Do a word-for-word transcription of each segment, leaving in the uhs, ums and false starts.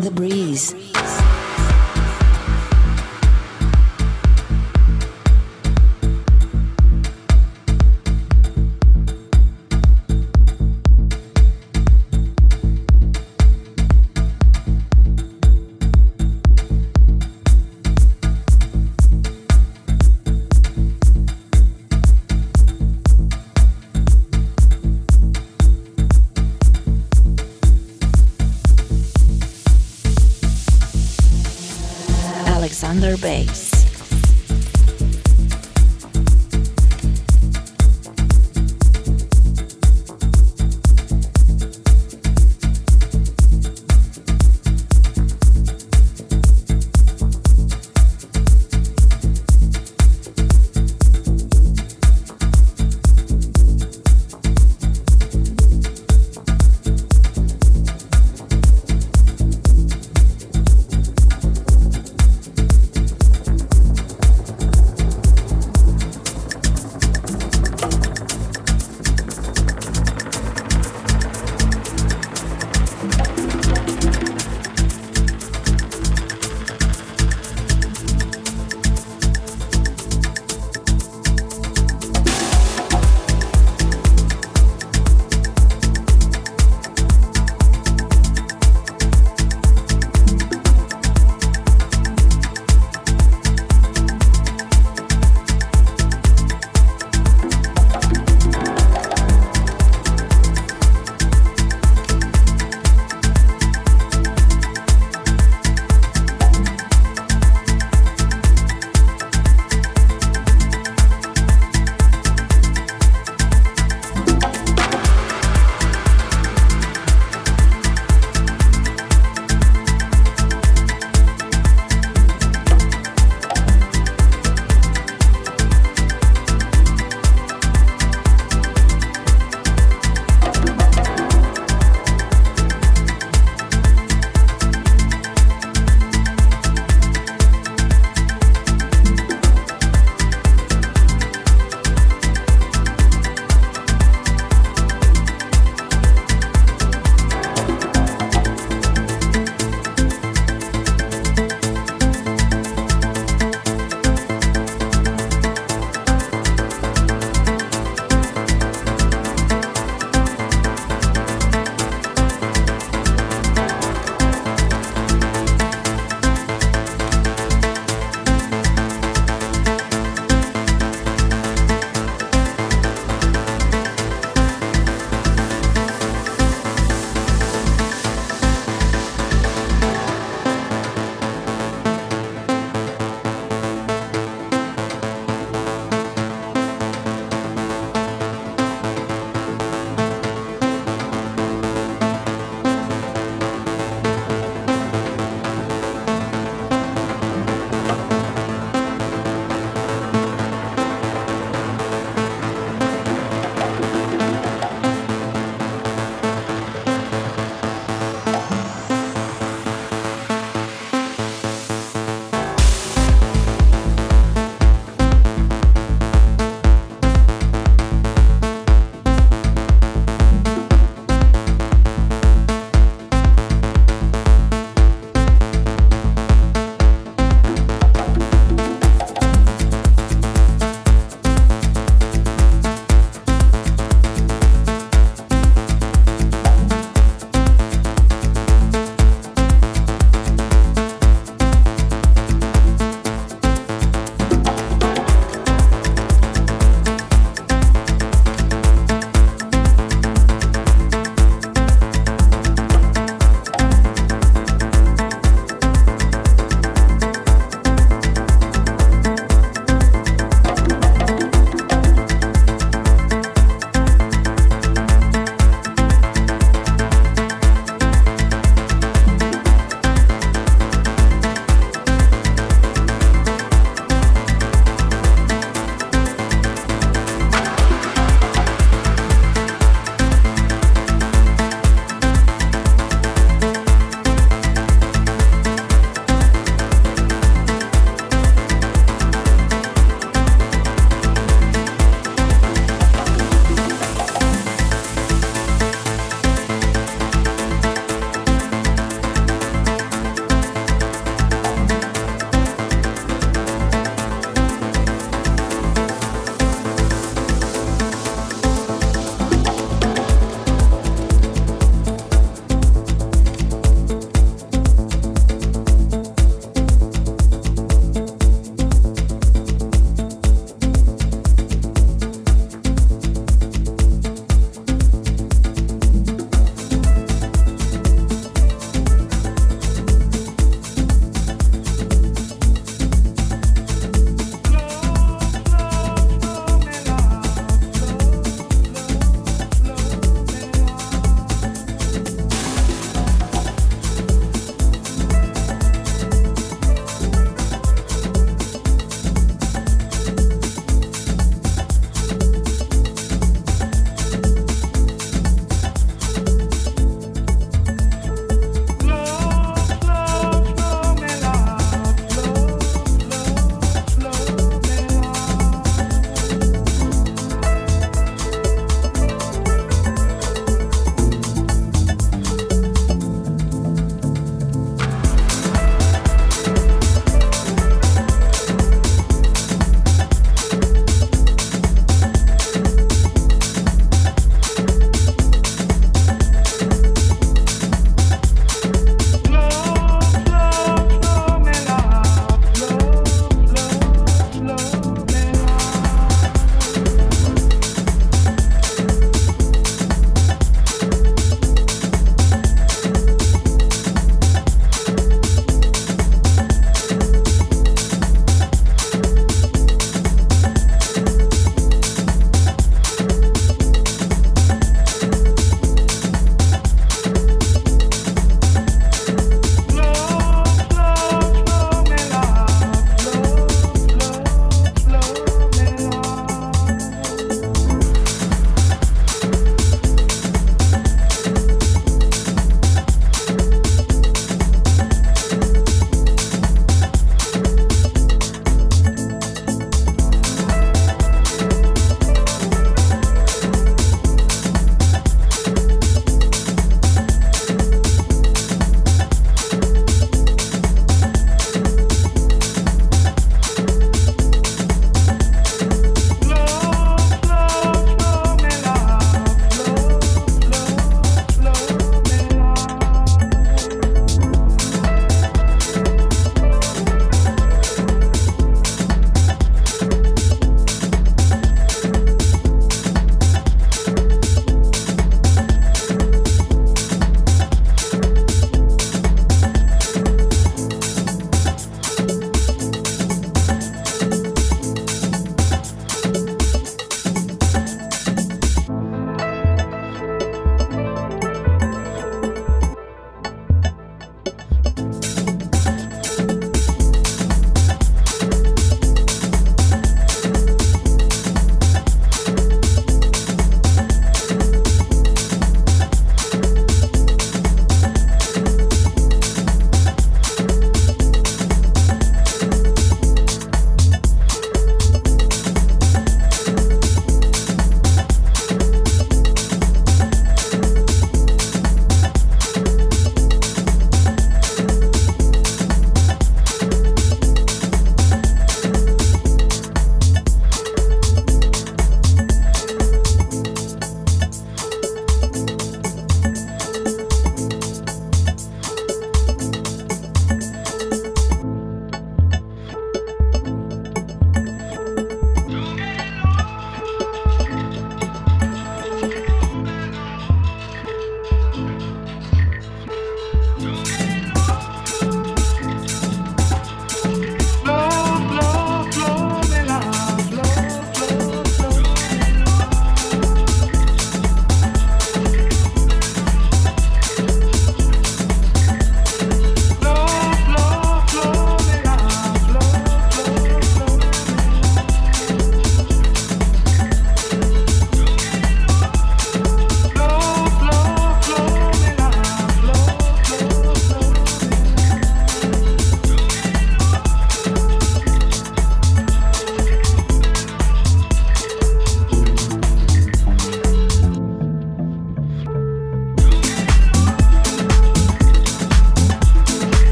The breeze. Alexander Bass.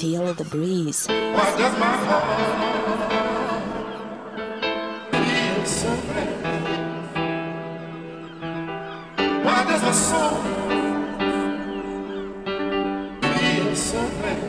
Feel the breeze. Why does my heart feel so bad? Why does my soul feel so bad?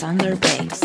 Thunder Bass.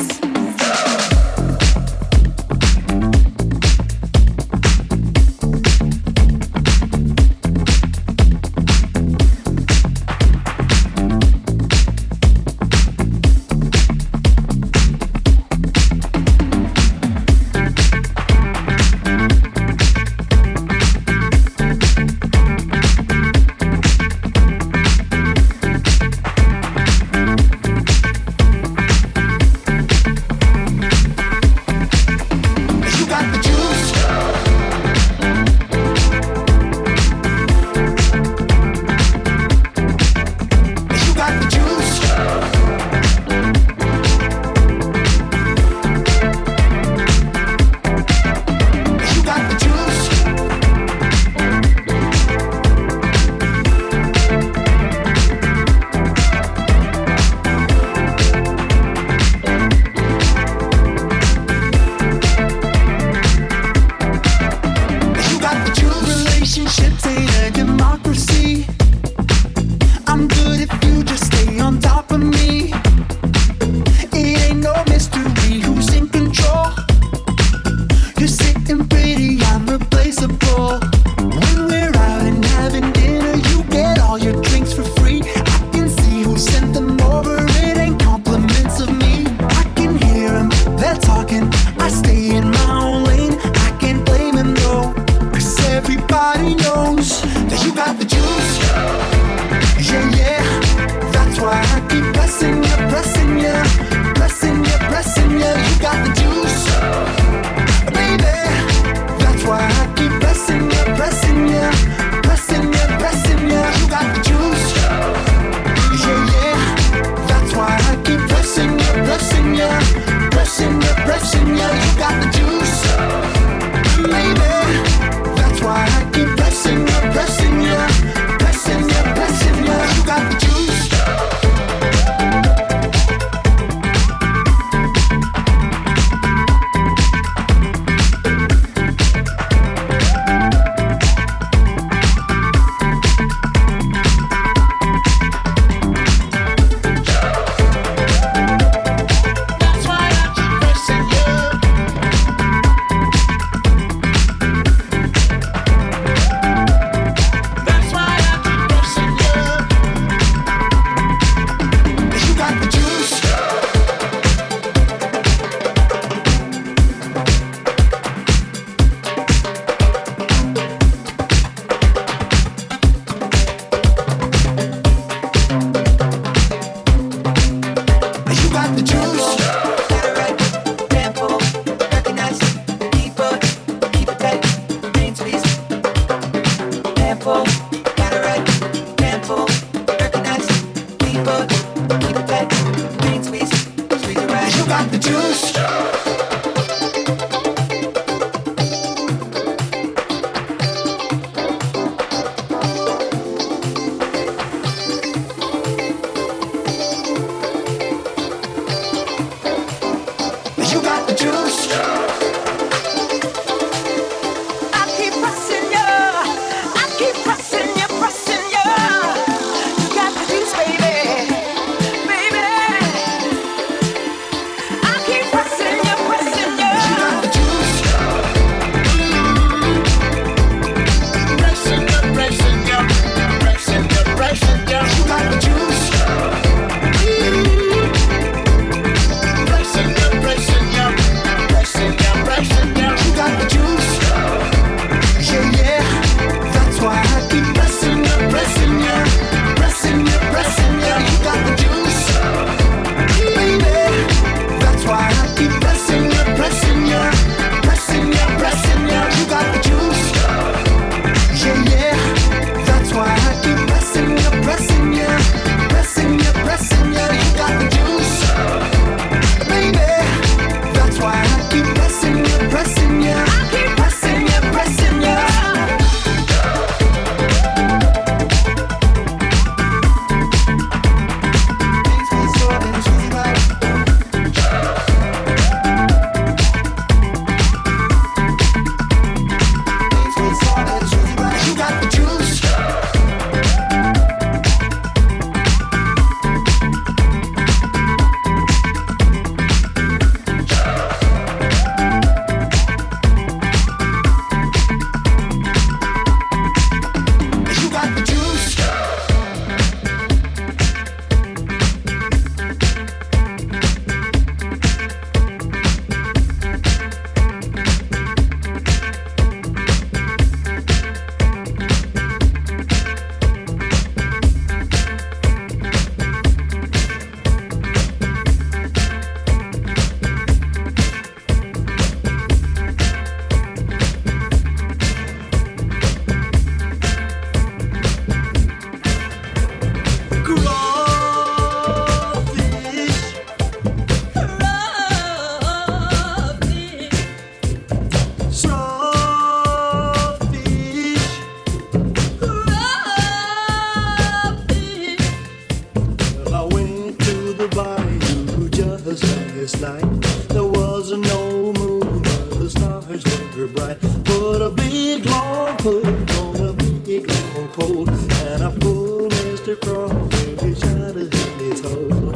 went to the bayou just last night. There was no moon, but the stars were bright. Put a big long hook on a big long pole, and I pulled Mister Crawfish and he shot his head hole.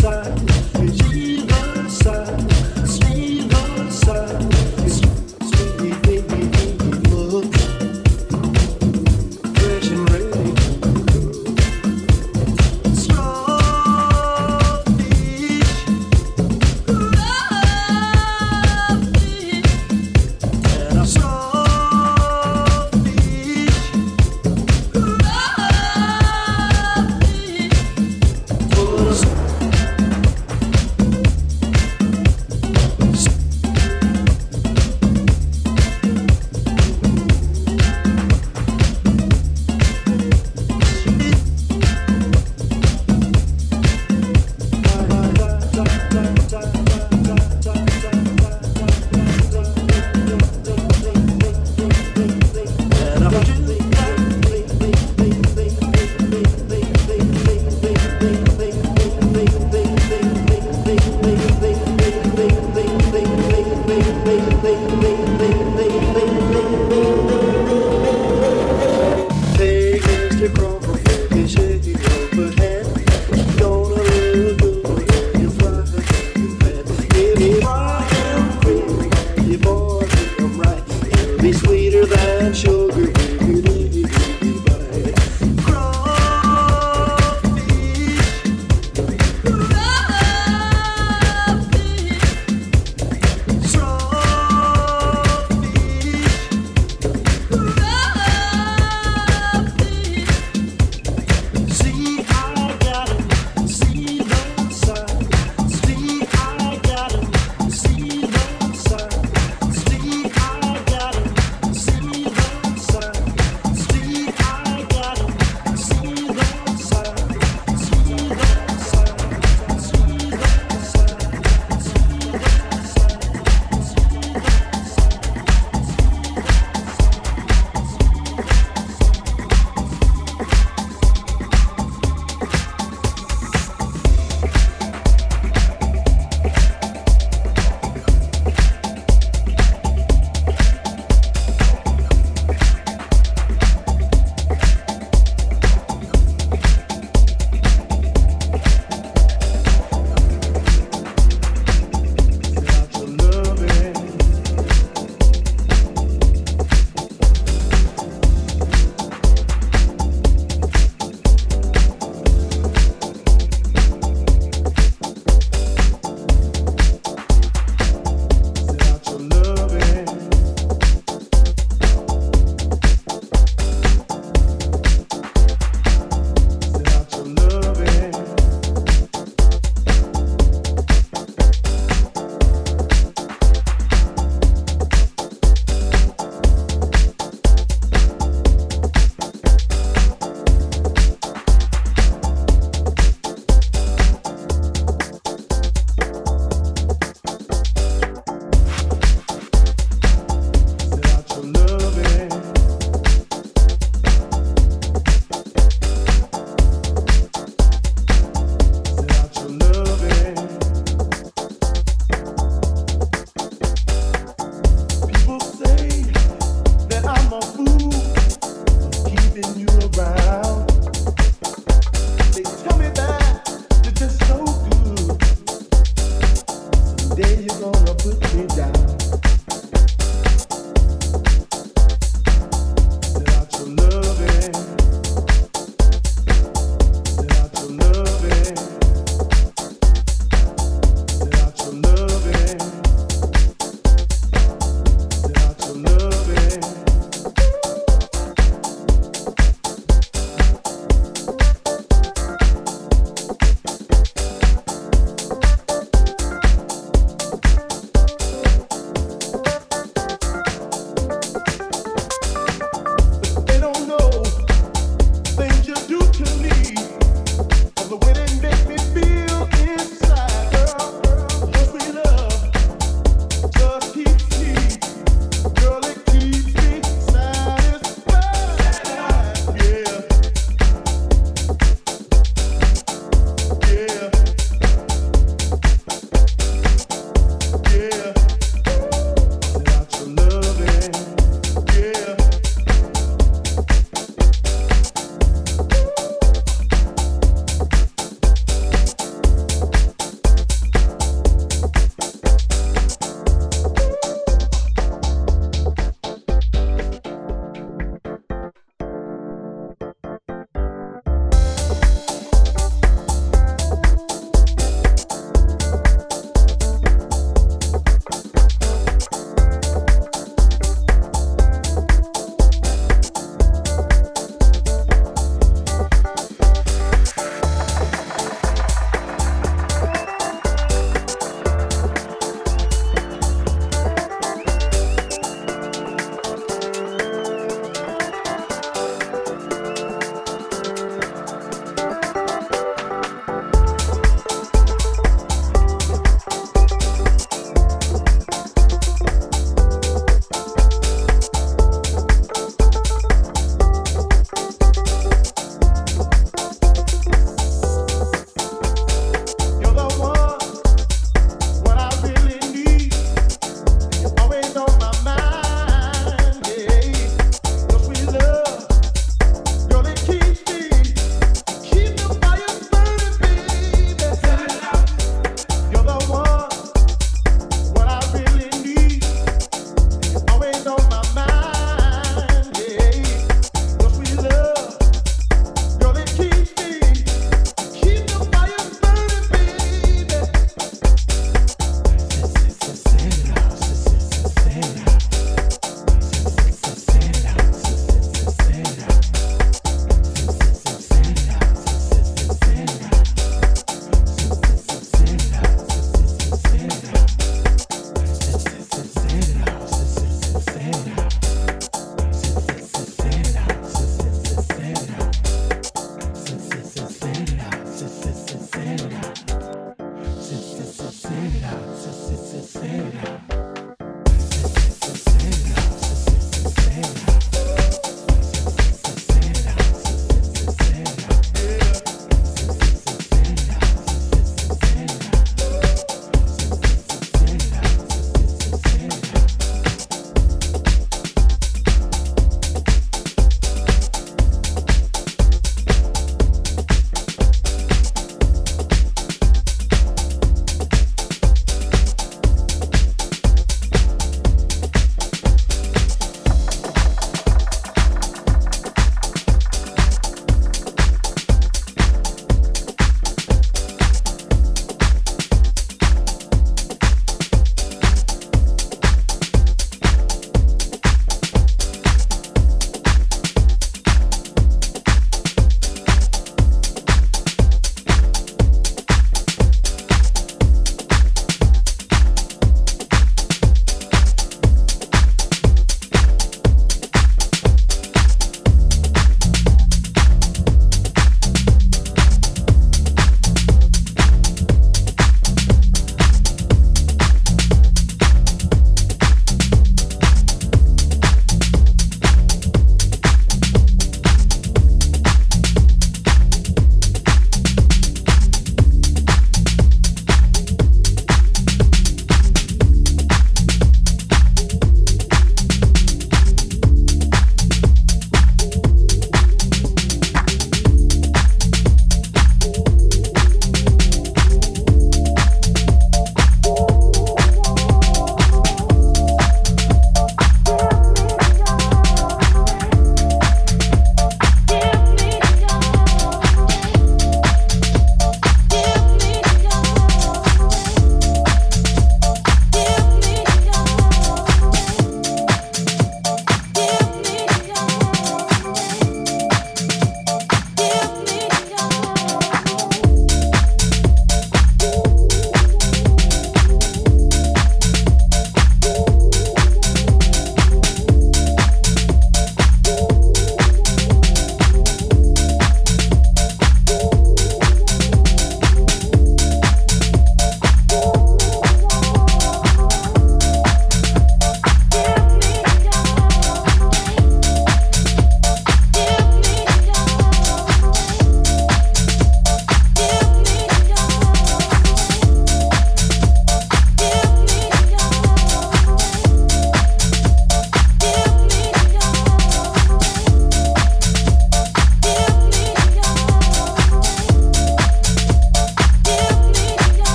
Side.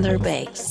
on their base.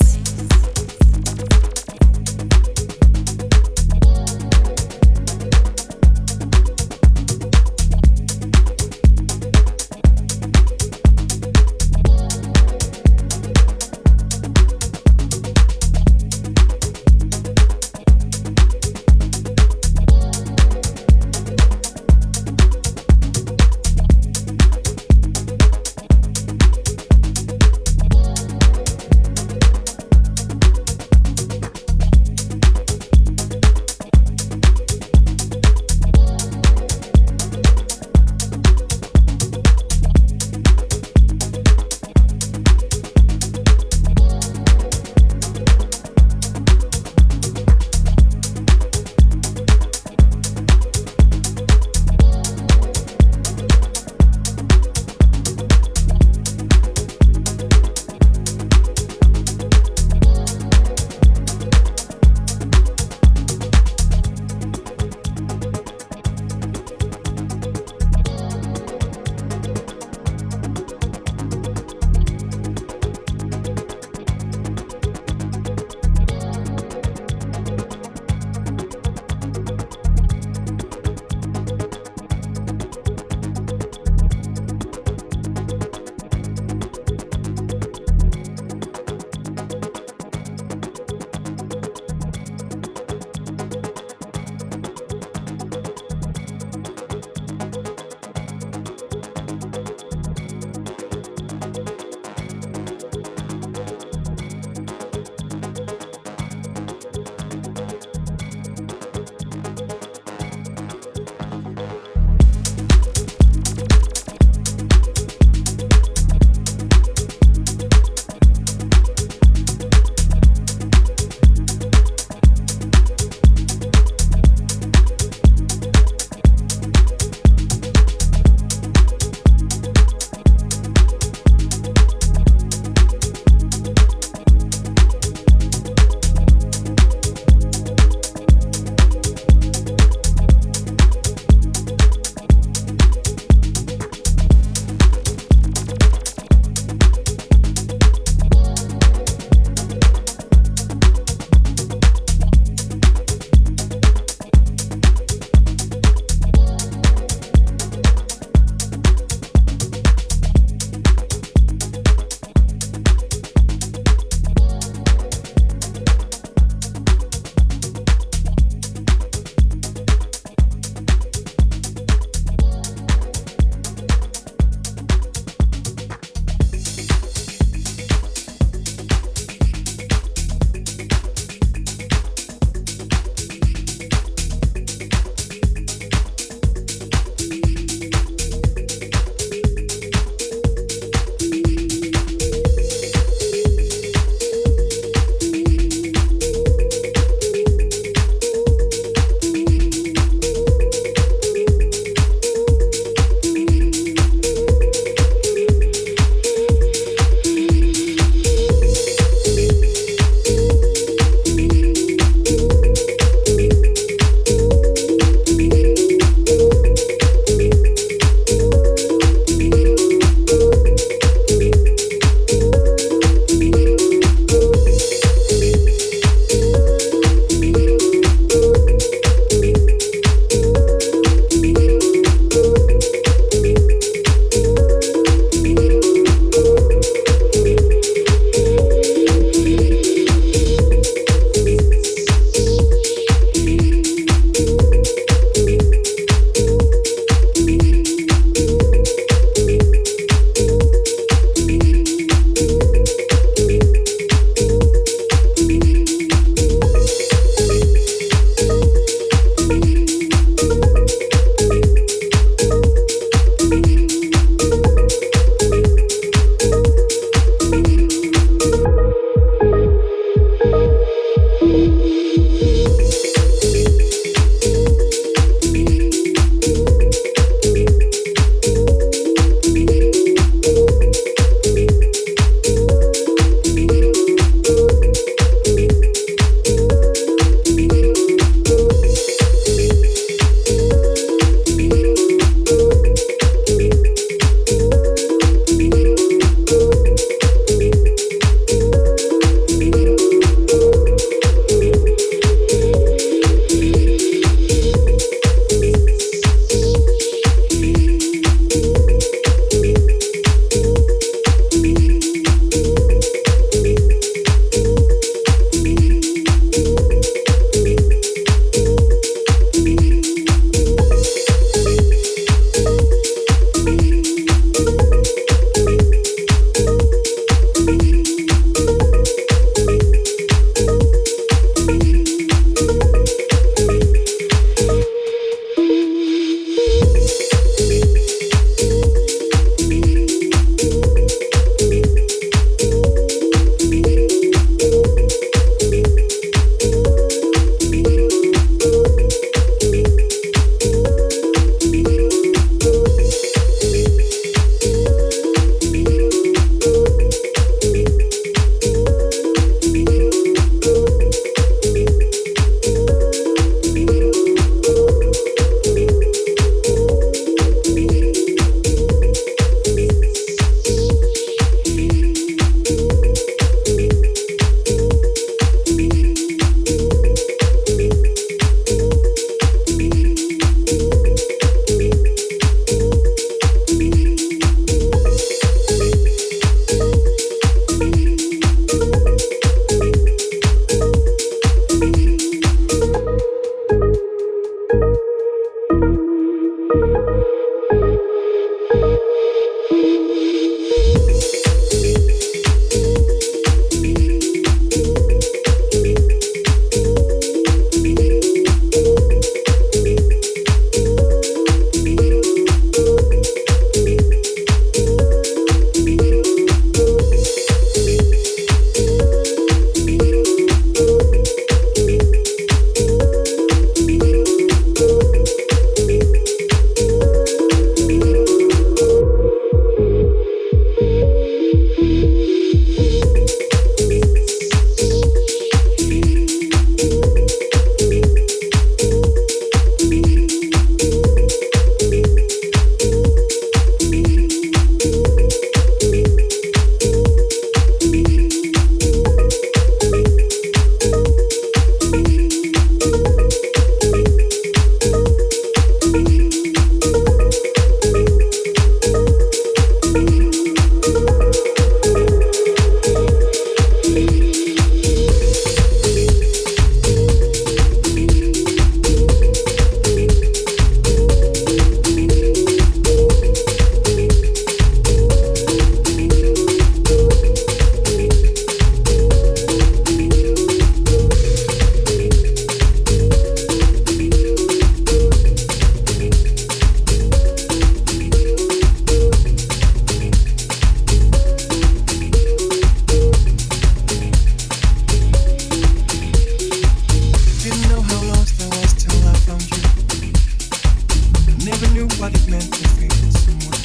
knew what it meant to feel someone.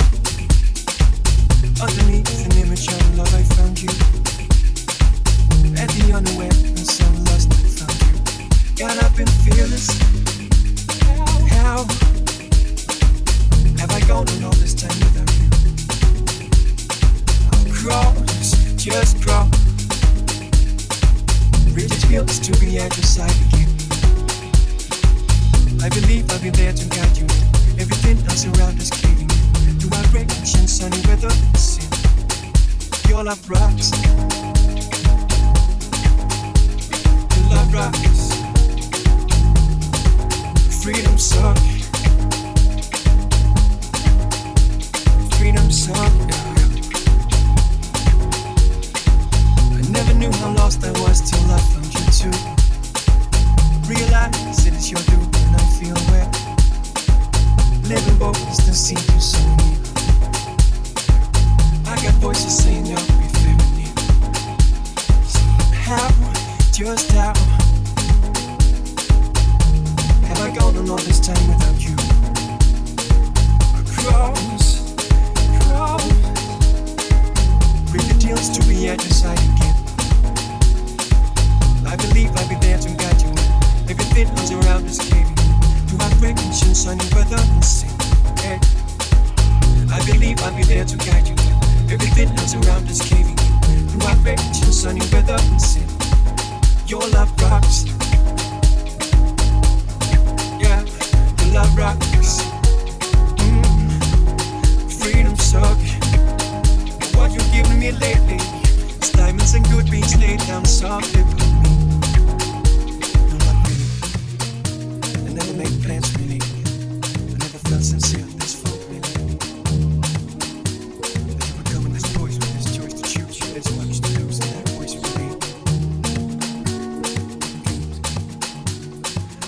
Underneath an image of love I found you. At the unaware and some lust I found you. God, I've been fearless. How have I gone all this time without you? I'll crawl, just crawl. Rigid builds to be at your side again. I believe I've been there to guide you. Everything else around is caving in. Do I range in sunny weather? Sin. Your love rocks. Your love rocks. Freedom song. Freedom song. I never knew how lost I was till I found you too. Realize it is your due and I feel wet. Living boats that seem to so near. I got voices saying you'll be feminine. So how, just how have I gone on all this time without you? Across, across. Bring the deals to be at your side again. I believe I'll be there to guide you. Everything else around is caving. Do I recognition, sunny weather and sin? Hey. I believe I'll be there to guide you. Everything else around is caving. Do I recognition, sunny weather and sin? Your love rocks. Yeah, your love rocks. Mm. Freedom suck. What you've given me lately is diamonds and good beans laid down softly.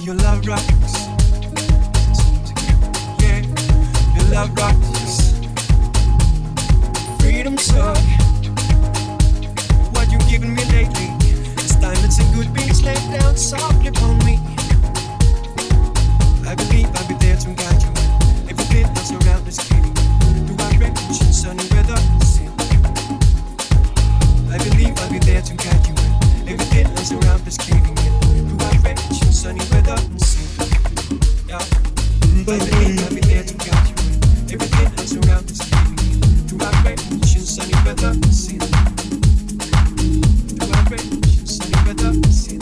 Your love rocks, yeah, your love rocks, freedom suck, what you giving me lately, it's diamonds and good beats laid down softly upon me, I believe I'll be there to guide you, everything else around is kidding, do I recognition, sunny weather, sin, I believe I'll be there to guide you, everything else around is caving in. Do I reach sunny weather and sea? Yeah. By the way, I'll be there to guide you. Everything else around is caving in. Do I reach sunny weather and sea? Do I reach sunny weather and sea?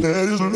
That is